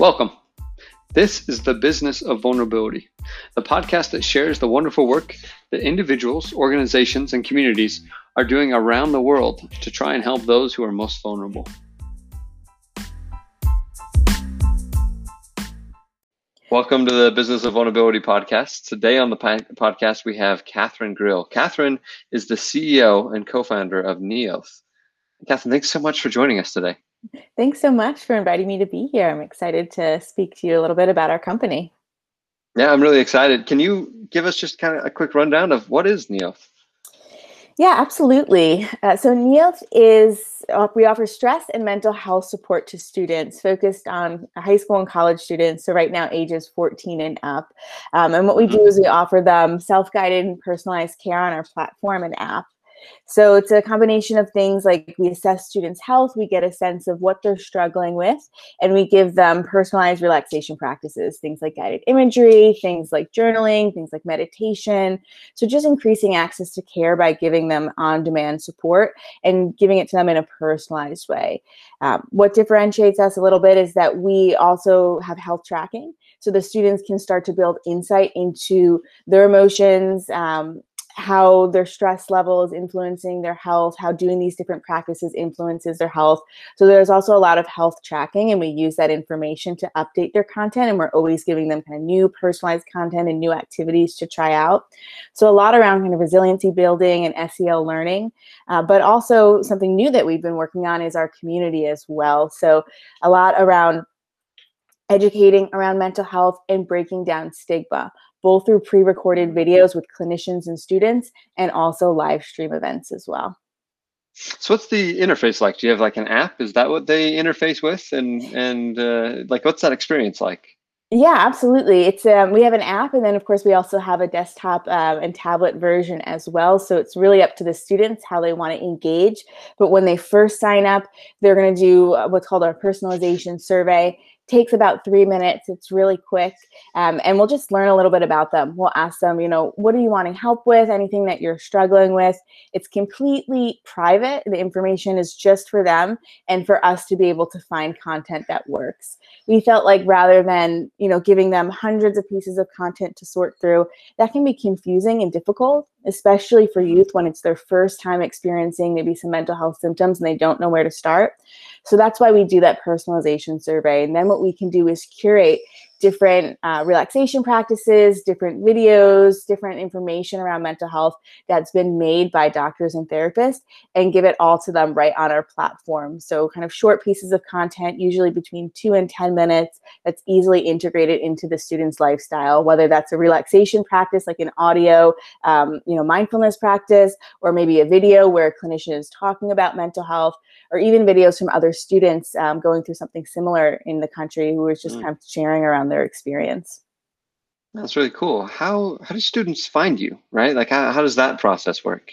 Welcome. This is The Business of Vulnerability, the podcast that shares the wonderful work that individuals, organizations, and communities are doing around the world to try and help those who are most vulnerable. Welcome to the Business of Vulnerability podcast. Today on the podcast, we have Katherine Grill. Katherine is the CEO and co-founder of Noelth. Katherine, thanks so much for joining us today. Thanks so much for inviting me to be here. I'm excited to speak to you a little bit about our company. Yeah, I'm really excited. Can you give us just kind of a quick rundown of what is Noelth? Yeah, absolutely. So Noelth is, we offer stress and mental health support to students focused on high school and college students. So right now, ages 14 and up. And what we do is we offer them self-guided and personalized care on our platform and app. So it's a combination of things like we assess students' health, we get a sense of what they're struggling with, and we give them personalized relaxation practices, things like guided imagery, things like journaling, things like meditation. So just increasing access to care by giving them on-demand support and giving it to them in a personalized way. What differentiates us a little bit is that we also have health tracking, so the students can start to build insight into their emotions, how their stress level is influencing their health, how doing these different practices influences their health. So there's also a lot of health tracking, and we use that information to update their content, and we're always giving them kind of new personalized content and new activities to try out. So a lot around kind of resiliency building and SEL learning, but also something new that we've been working on is our community as well. So a lot around educating around mental health and breaking down stigma, both through pre-recorded videos with clinicians and students and also live stream events as well. So what's the interface like? Do you have like an app? Is that what they interface with? And like, what's that experience like? Yeah, absolutely. It's we have an app, and then of course we also have a desktop and tablet version as well. So it's really up to the students how they want to engage. But when they first sign up, they're going to do what's called our personalization survey. Takes about 3 minutes. It's really quick. And we'll just learn a little bit about them. We'll ask them, you know, what are you wanting help with? Anything that you're struggling with? It's completely private. The information is just for them and for us to be able to find content that works. We felt like rather than, you know, giving them hundreds of pieces of content to sort through, that can be confusing and difficult, especially for youth when it's their first time experiencing maybe some mental health symptoms and they don't know where to start. So that's why we do that personalization survey. And then what we can do is curate different relaxation practices, different videos, different information around mental health that's been made by doctors and therapists, and give it all to them right on our platform. So kind of short pieces of content, usually between 2 and 10 minutes, that's easily integrated into the student's lifestyle, whether that's a relaxation practice like an audio, you know, mindfulness practice, or maybe a video where a clinician is talking about mental health, or even videos from other students going through something similar in the country who is just kind of sharing around their experience. That's really cool. How do students find you, right? Like how does that process work?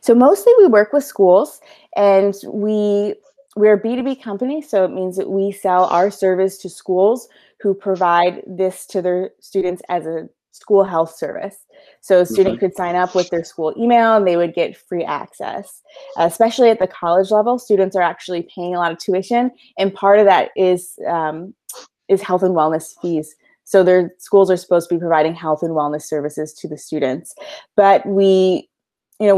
So mostly we work with schools, and we're a B2B company. So it means that we sell our service to schools who provide this to their students as a school health service. So a student could sign up with their school email and they would get free access. Especially at the college level, students are actually paying a lot of tuition, and part of that is health and wellness fees. So their schools are supposed to be providing health and wellness services to the students. But we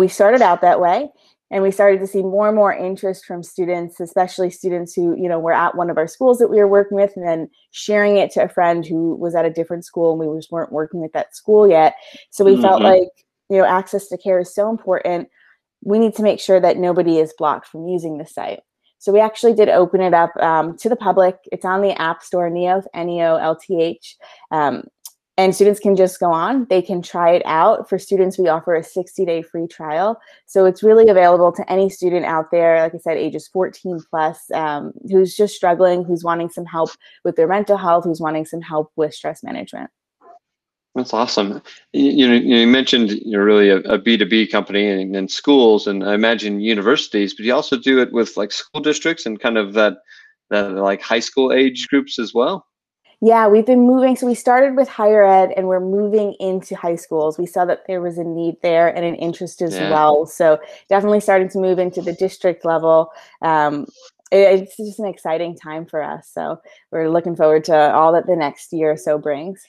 started out that way, and we started to see more and more interest from students, especially students who, you know, were at one of our schools that we were working with, and then sharing it to a friend who was at a different school and we just weren't working with that school yet. So we felt like, you know, access to care is so important. We need to make sure that nobody is blocked from using the site. So we actually did open it up to the public. It's on the App Store, Noelth, Noelth. And students can just go on. They can try it out. For students, we offer a 60-day free trial. So it's really available to any student out there, like I said, ages 14 plus, who's just struggling, who's wanting some help with their mental health, who's wanting some help with stress management. That's awesome. You mentioned you're really a B2B company and schools, and I imagine universities, but you also do it with like school districts and kind of that like high school age groups as well? Yeah, we've been moving. So we started with higher ed, and we're moving into high schools. We saw that there was a need there and an interest as well. So definitely starting to move into the district level. it's just an exciting time for us. So we're looking forward to all that the next year or so brings.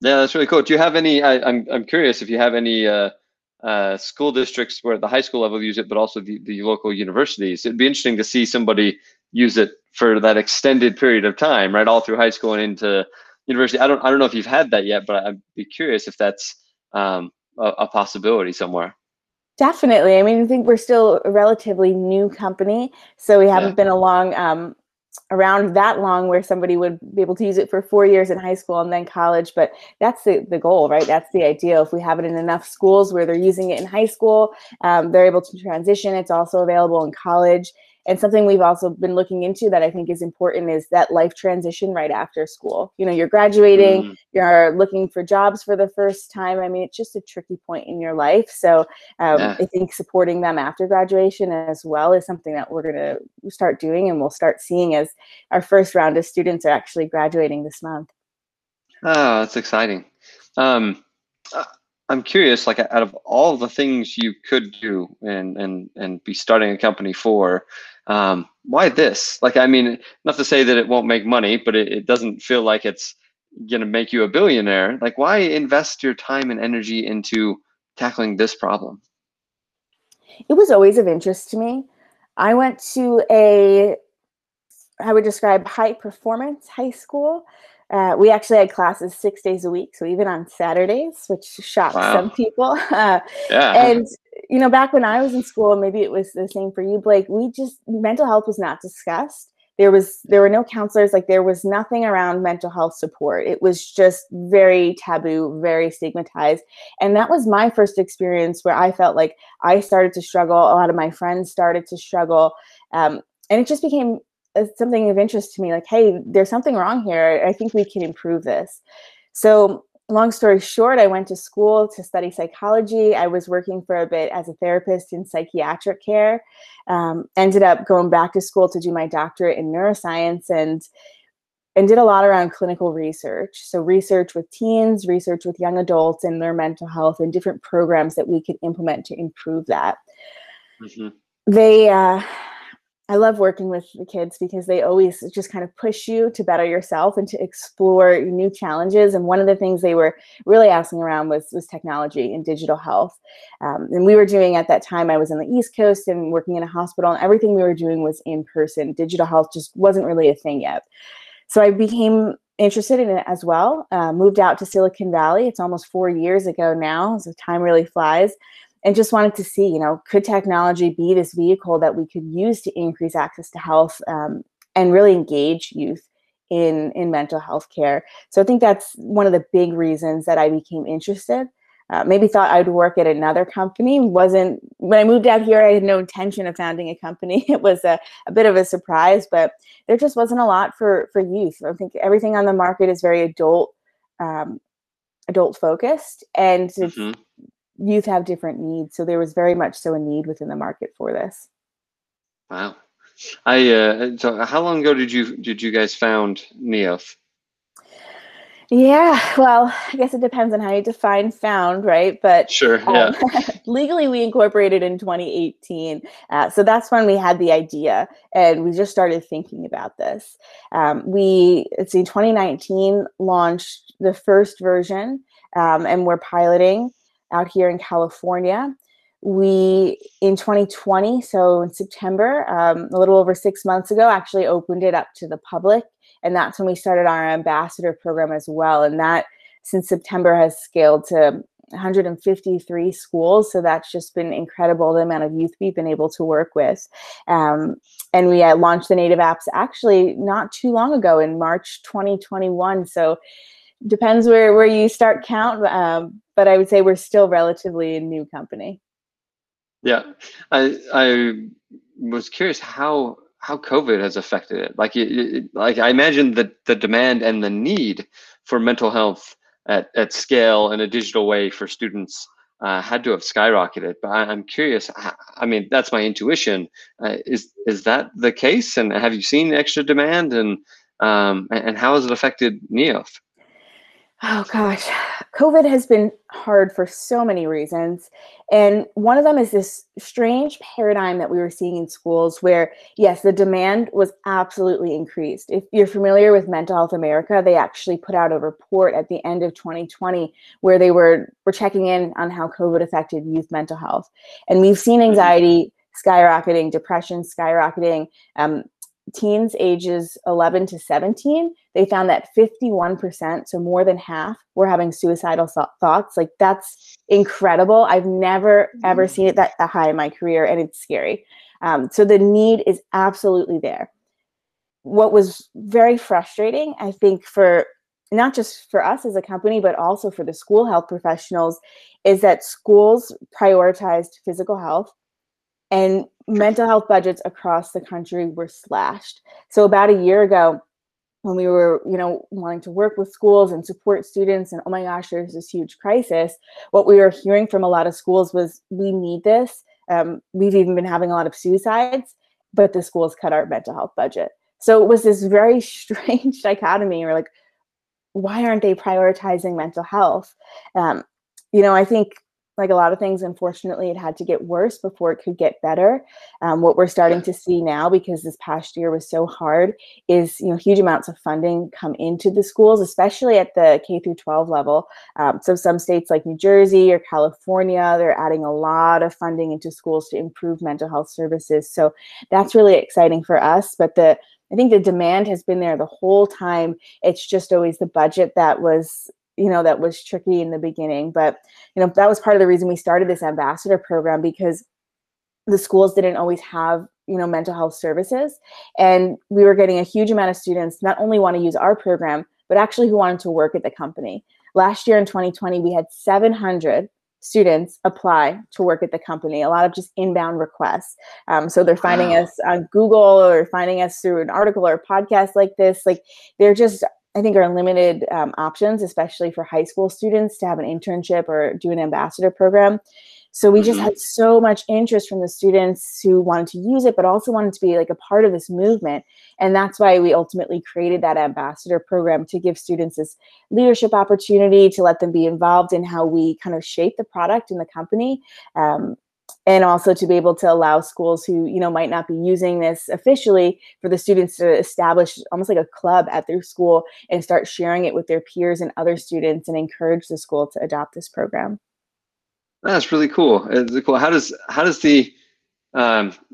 Yeah, that's really cool. Do you have any, I'm curious if you have any school districts where at the high school level use it, but also the local universities. It'd be interesting to see somebody use it for that extended period of time, right? All through high school and into university. I don't know if you've had that yet, but I'd be curious if that's a possibility somewhere. Definitely. I mean, I think we're still a relatively new company, so we haven't been around that long where somebody would be able to use it for 4 years in high school and then college. But that's the goal, right? That's the ideal. If we have it in enough schools where they're using it in high school, they're able to transition. It's also available in college. And something we've also been looking into that I think is important is that life transition right after school. You know, you're graduating, you're looking for jobs for the first time. I mean, it's just a tricky point in your life. So I think supporting them after graduation as well is something that we're going to start doing, and we'll start seeing as our first round of students are actually graduating this month. Oh, that's exciting. I'm curious, like, out of all the things you could do and be starting a company for, why this? Like, I mean, not to say that it won't make money, but it doesn't feel like it's going to make you a billionaire. Like, why invest your time and energy into tackling this problem? It was always of interest to me. I went to I would describe high performance high school. We actually had classes 6 days a week, so even on Saturdays, which shocked some people. And, you know, back when I was in school, maybe it was the same for you, Blake, mental health was not discussed. There were no counselors, like there was nothing around mental health support. It was just very taboo, very stigmatized. And that was my first experience where I felt like I started to struggle. A lot of my friends started to struggle. And it just became something of interest to me, like, hey, there's something wrong here. I think we can improve this. So long story short, I went to school to study psychology. I was working for a bit as a therapist in psychiatric care, ended up going back to school to do my doctorate in neuroscience, and did a lot around clinical research. So research with teens, research with young adults and their mental health, and different programs that we could implement to improve that. I love working with the kids because they always just kind of push you to better yourself and to explore new challenges. And one of the things they were really asking around was technology and digital health. And we were doing, at that time, I was on the East Coast and working in a hospital, and everything we were doing was in person. Digital health just wasn't really a thing yet. So I became interested in it as well. Moved out to Silicon Valley. It's almost 4 years ago now, so time really flies. And just wanted to see, you know, could technology be this vehicle that we could use to increase access to health and really engage youth in mental health care? So I think that's one of the big reasons that I became interested. Maybe thought I'd work at another company. When I moved out here, I had no intention of founding a company. It was a bit of a surprise, but there just wasn't a lot for youth. I think everything on the market is very adult focused, and youth have different needs, so there was very much so a need within the market for this. Wow. So how long ago did you guys found Noelth? Yeah, well, I guess it depends on how you define found, right? But sure, legally we incorporated in 2018. So that's when we had the idea, and we just started thinking about this. In 2019 launched the first version, and we're piloting out here in California. In 2020, so in September, a little over 6 months ago, actually opened it up to the public. And that's when we started our ambassador program as well. And that, since September, has scaled to 153 schools. So that's just been incredible, the amount of youth we've been able to work with. And we launched the native apps actually not too long ago in March 2021. So depends where you start count, but I would say we're still relatively a new company. Yeah, I was curious how COVID has affected it. Like, like I imagine that the demand and the need for mental health at scale in a digital way for students had to have skyrocketed. But I'm curious. I mean, that's my intuition. Is that the case? And have you seen extra demand? And how has it affected Noelth? Oh gosh, COVID has been hard for so many reasons. And one of them is this strange paradigm that we were seeing in schools where, yes, the demand was absolutely increased. If you're familiar with Mental Health America, they actually put out a report at the end of 2020 where they were checking in on how COVID affected youth mental health. And we've seen anxiety skyrocketing, depression skyrocketing. Teens ages 11 to 17, they found that 51%, so more than half, were having suicidal thoughts. Like, that's incredible. I've never, ever seen it that high in my career, and it's scary. So the need is absolutely there. What was very frustrating, I think, for not just for us as a company, but also for the school health professionals, is that schools prioritized physical health, and mental health budgets across the country were slashed. So about a year ago, when we were, wanting to work with schools and support students, and oh my gosh, there's this huge crisis, what we were hearing from a lot of schools was, we need this. We've even been having a lot of suicides, but the schools cut our mental health budget. So it was this very strange dichotomy. We're like, why aren't they prioritizing mental health? I think, like a lot of things, unfortunately, it had to get worse before it could get better. What we're starting to see now, because this past year was so hard, is huge amounts of funding come into the schools, especially at the K-12 level. So some states like New Jersey or California, they're adding a lot of funding into schools to improve mental health services. So that's really exciting for us. But I think the demand has been there the whole time. It's just always the budget that was that was tricky in the beginning. But, that was part of the reason we started this ambassador program, because the schools didn't always have, mental health services. And we were getting a huge amount of students not only want to use our program, but actually who wanted to work at the company. Last year in 2020, we had 700 students apply to work at the company, a lot of just inbound requests. So they're finding us on Google, or finding us through an article or a podcast like this. Like, they're just, I think, are limited options, especially for high school students, to have an internship or do an ambassador program. So we just had so much interest from the students who wanted to use it, but also wanted to be like a part of this movement. And that's why we ultimately created that ambassador program, to give students this leadership opportunity, to let them be involved in how we kind of shape the product in the company. And also to be able to allow schools who, might not be using this officially, for the students to establish almost like a club at their school and start sharing it with their peers and other students, and encourage the school to adopt this program. That's really cool. It's cool. How does the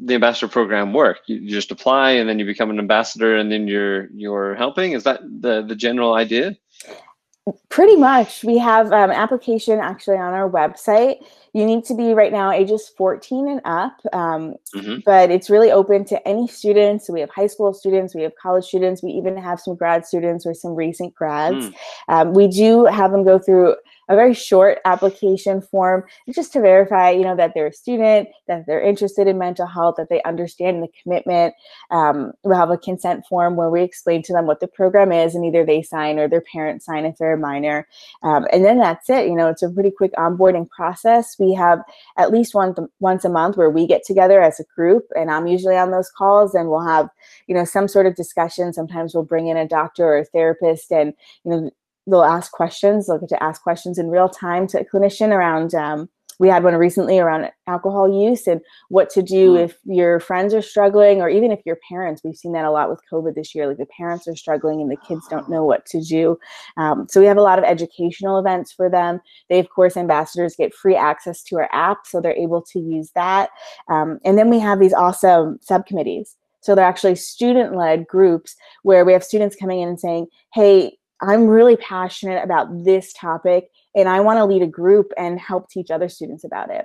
ambassador program work? You just apply, and then you become an ambassador, and then you're helping. Is that the general idea? Pretty much. We have an application actually on our website. You need to be right now ages 14 and up, but it's really open to any students. So we have high school students, we have college students, we even have some grad students or some recent grads. We do have them go through a very short application form just to verify, that they're a student, that they're interested in mental health, that they understand the commitment. We'll have a consent form where we explain to them what the program is, and either they sign or their parents sign if they're a minor. And then that's it. It's a pretty quick onboarding process. We have at least once a month where we get together as a group, and I'm usually on those calls, and we'll have, some sort of discussion. Sometimes we'll bring in a doctor or a therapist, and, they'll ask questions. They'll get to ask questions in real time to a clinician around, we had one recently around alcohol use and what to do if your friends are struggling, or even if your parents. We've seen that a lot with COVID this year, like the parents are struggling and the kids don't know what to do. So we have a lot of educational events for them. They, of course, ambassadors get free access to our app, so they're able to use that. And then we have these awesome subcommittees. So they're actually student-led groups where we have students coming in and saying, hey, I'm really passionate about this topic, and I want to lead a group and help teach other students about it.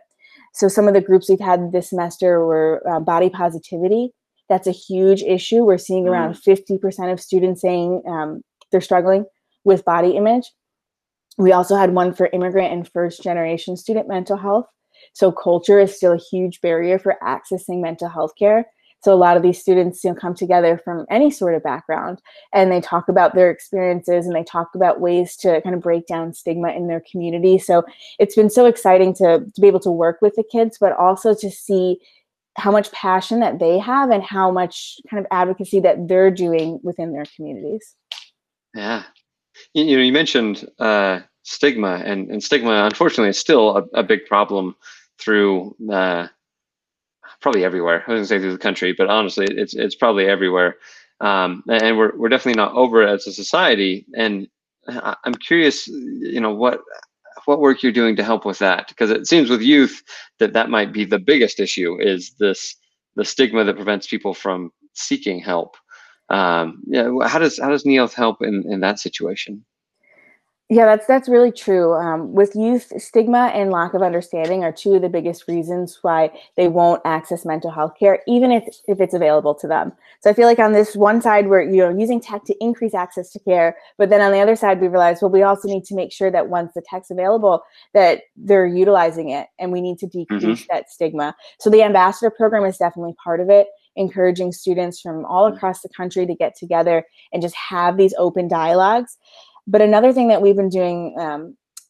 So some of the groups we've had this semester were body positivity. That's a huge issue. We're seeing around 50% of students saying they're struggling with body image. We also had one for immigrant and first-generation student mental health. So culture is still a huge barrier for accessing mental health care. So a lot of these students come together from any sort of background, and they talk about their experiences, and they talk about ways to kind of break down stigma in their community. So it's been so exciting to be able to work with the kids, but also to see how much passion that they have and how much kind of advocacy that they're doing within their communities. Yeah, You mentioned stigma, and stigma, unfortunately, is still a big problem through probably everywhere. I was gonna say through the country, but honestly, it's probably everywhere. And we're definitely not over it as a society. And I'm curious, what work you're doing to help with that, because it seems with youth that might be the biggest issue, is the stigma that prevents people from seeking help. How does Noelth help in that situation? Yeah, that's really true. With youth, stigma and lack of understanding are two of the biggest reasons why they won't access mental health care, even if it's available to them. So I feel like on this one side, we're using tech to increase access to care, but then on the other side, we realize, well, we also need to make sure that once the tech's available, that they're utilizing it, and we need to decrease that stigma. So the Ambassador Program is definitely part of it, encouraging students from all across the country to get together and just have these open dialogues. But another thing that we've been doing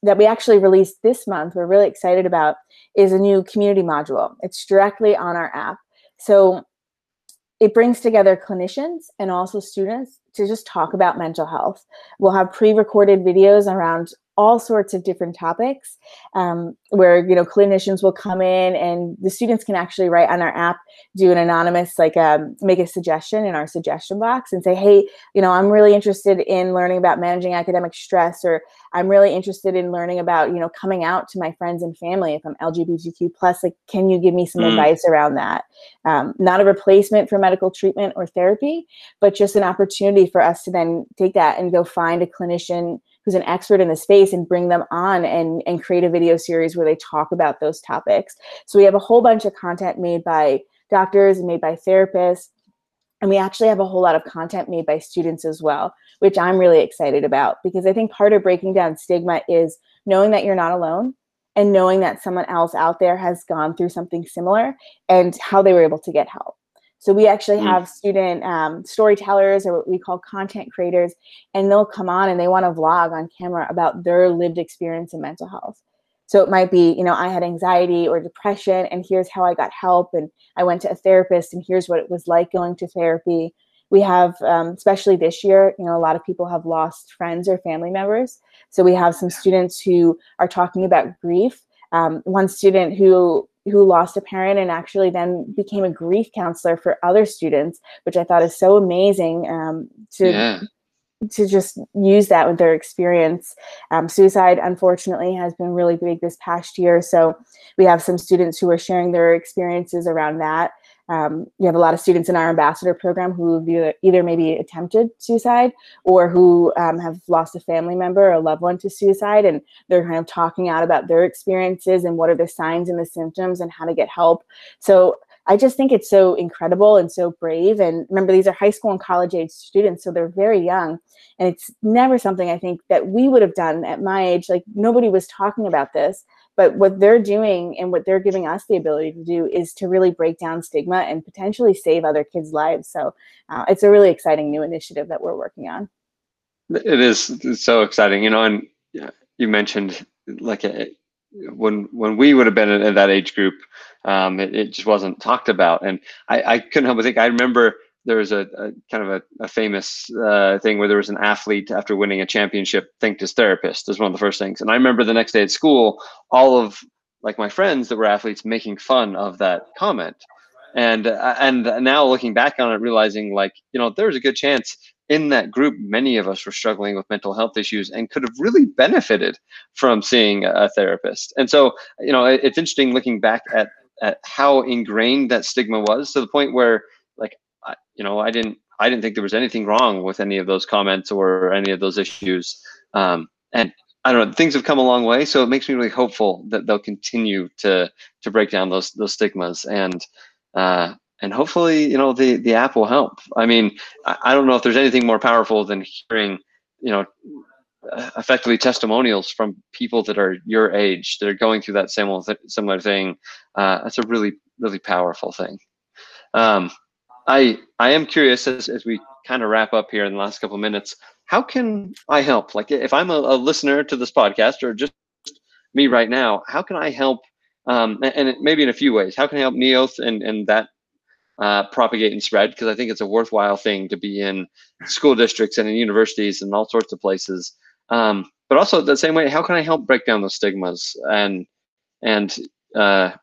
that we actually released this month, we're really excited about, is a new community module. It's directly on our app. So it brings together clinicians and also students to just talk about mental health. We'll have pre-recorded videos around all sorts of different topics where clinicians will come in, and the students can actually write on our app, do an anonymous, make a suggestion in our suggestion box and say, hey, I'm really interested in learning about managing academic stress, or I'm really interested in learning about, coming out to my friends and family if I'm LGBTQ plus, can you give me some advice around that? Not a replacement for medical treatment or therapy, but just an opportunity for us to then take that and go find a clinician who's an expert in the space and bring them on and create a video series where they talk about those topics. So we have a whole bunch of content made by doctors and made by therapists. And we actually have a whole lot of content made by students as well, which I'm really excited about, because I think part of breaking down stigma is knowing that you're not alone and knowing that someone else out there has gone through something similar and how they were able to get help. So we actually have student storytellers, or what we call content creators, and they'll come on and they want to vlog on camera about their lived experience in mental health. So it might be, I had anxiety or depression, and here's how I got help, and I went to a therapist, and here's what it was like going to therapy. We have, especially this year, a lot of people have lost friends or family members. So we have some students who are talking about grief. One student who lost a parent and actually then became a grief counselor for other students, which I thought is so amazing to just use that with their experience. Suicide, unfortunately, has been really big this past year. So we have some students who are sharing their experiences around that. You have a lot of students in our Ambassador Program who have either maybe attempted suicide or who have lost a family member or a loved one to suicide, and they're kind of talking out about their experiences and what are the signs and the symptoms and how to get help. So I just think it's so incredible and so brave. And remember, these are high school and college age students, so they're very young. And it's never something I think that we would have done at my age. Nobody was talking about this. But what they're doing and what they're giving us the ability to do is to really break down stigma and potentially save other kids' lives. So it's a really exciting new initiative that we're working on. It is so exciting, and you mentioned when we would have been in that age group, it just wasn't talked about. And I couldn't help but think, I remember there was a kind of a famous thing where there was an athlete, after winning a championship, thanked his therapist as one of the first things. And I remember the next day at school, all of my friends that were athletes making fun of that comment. And now looking back on it, realizing there's a good chance in that group, many of us were struggling with mental health issues and could have really benefited from seeing a therapist. And so, it's interesting looking back at how ingrained that stigma was, to the point where I didn't think there was anything wrong with any of those comments or any of those issues. And I don't know, things have come a long way. So it makes me really hopeful that they'll continue to break down those stigmas. And hopefully, the app will help. I mean, I don't know if there's anything more powerful than hearing, effectively testimonials from people that are your age, that are going through that similar thing. That's a really, really powerful thing. I am curious, as we kind of wrap up here in the last couple of minutes, how can I help? If I'm a listener to this podcast, or just me right now, how can I help? And maybe in a few ways, how can I help Noelth and that propagate and spread, because I think it's a worthwhile thing to be in school districts and in universities and all sorts of places. But also the same way, how can I help break down those stigmas and I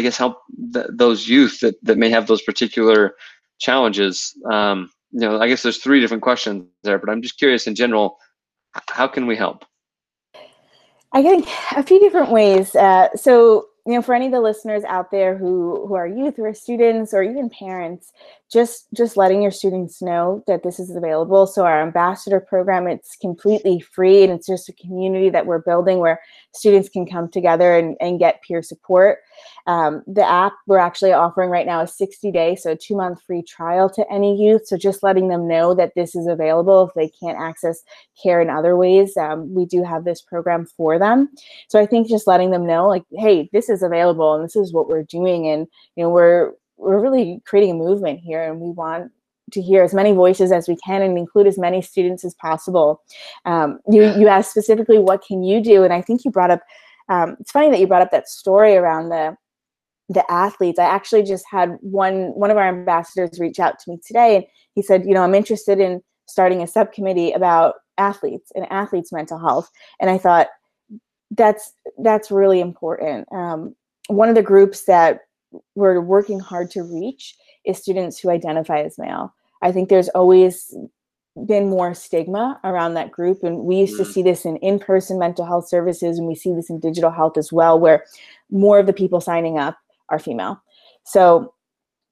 guess help those youth that may have those particular challenges? You know, I guess there's three different questions there, but I'm just curious in general, how can we help? I think a few different ways. So, you know, for any of the listeners out there who are youth or students or even parents, just letting your students know that this is available. So our ambassador program, it's completely free, and it's just a community that we're building where students can come together and get peer support. The app we're actually offering right now is 60-day, so a 2-month free trial to any youth. So just letting them know that this is available if they can't access care in other ways. We do have this program for them. So I think just letting them know, like, hey, this is available and this is what we're doing, and you know, we're really creating a movement here, and we want to hear as many voices as we can and include as many students as possible. You asked specifically, what can you do? And I think you brought up, it's funny that you brought up that story around the athletes. I actually just had one of our ambassadors reach out to me today, and he said, you know, I'm interested in starting a subcommittee about athletes and athletes' mental health. And I thought, that's really important. One of the groups that we're working hard to reach is students who identify as male. I think there's always been more stigma around that group, and we used to see this in-person mental health services, and we see this in digital health as well, where more of the people signing up are female. So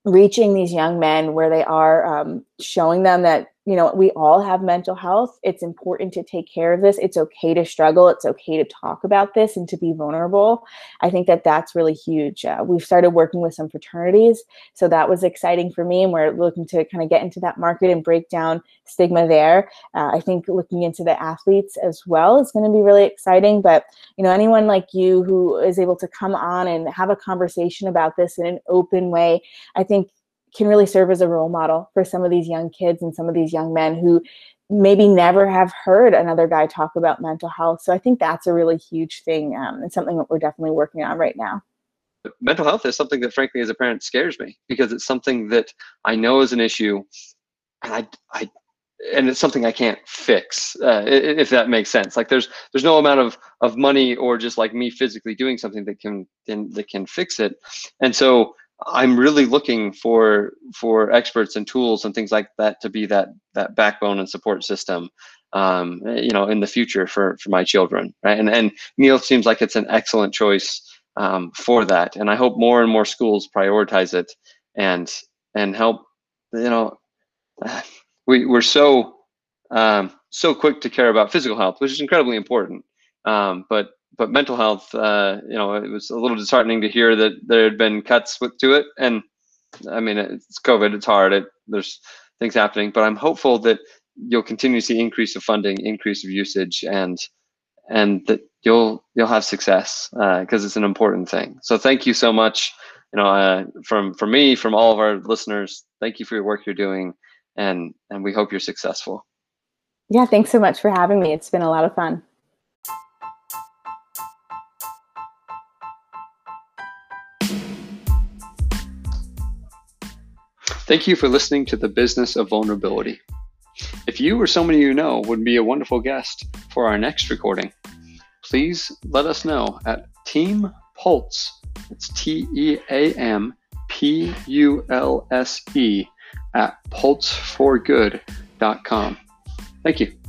reaching these young men where they are, showing them that, you know, we all have mental health. It's important to take care of this. It's okay to struggle. It's okay to talk about this and to be vulnerable. I think that's really huge. We've started working with some fraternities, so that was exciting for me, and we're looking to kind of get into that market and break down stigma there. I think looking into the athletes as well is going to be really exciting, but you know, anyone like you who is able to come on and have a conversation about this in an open way, I think can really serve as a role model for some of these young kids and some of these young men who maybe never have heard another guy talk about mental health. So I think that's a really huge thing, and something that we're definitely working on right now. Mental health is something that, frankly, as a parent, scares me, because it's something that I know is an issue, and and it's something I can't fix, if that makes sense. Like there's no amount of money or just like me physically doing something that can fix it. And so I'm really looking for experts and tools and things like that to be that backbone and support system, you know, in the future for my children, right? And Noelth seems like it's an excellent choice for that, and I hope more and more schools prioritize it and help. You know, we're so quick to care about physical health, which is incredibly important, but mental health, you know, it was a little disheartening to hear that there had been cuts to it. And I mean, it's COVID, it's hard. There's things happening, but I'm hopeful that you'll continue to see increase of funding, increase of usage, and that you'll have success, because it's an important thing. So thank you so much, you know, from me, from all of our listeners, thank you for your work you're doing, and we hope you're successful. Yeah, thanks so much for having me. It's been a lot of fun. Thank you for listening to The Business of Vulnerability. If you or somebody you know would be a wonderful guest for our next recording, please let us know at Team Pulse, it's TEAMPULSE, @pulseforgood.com. Thank you.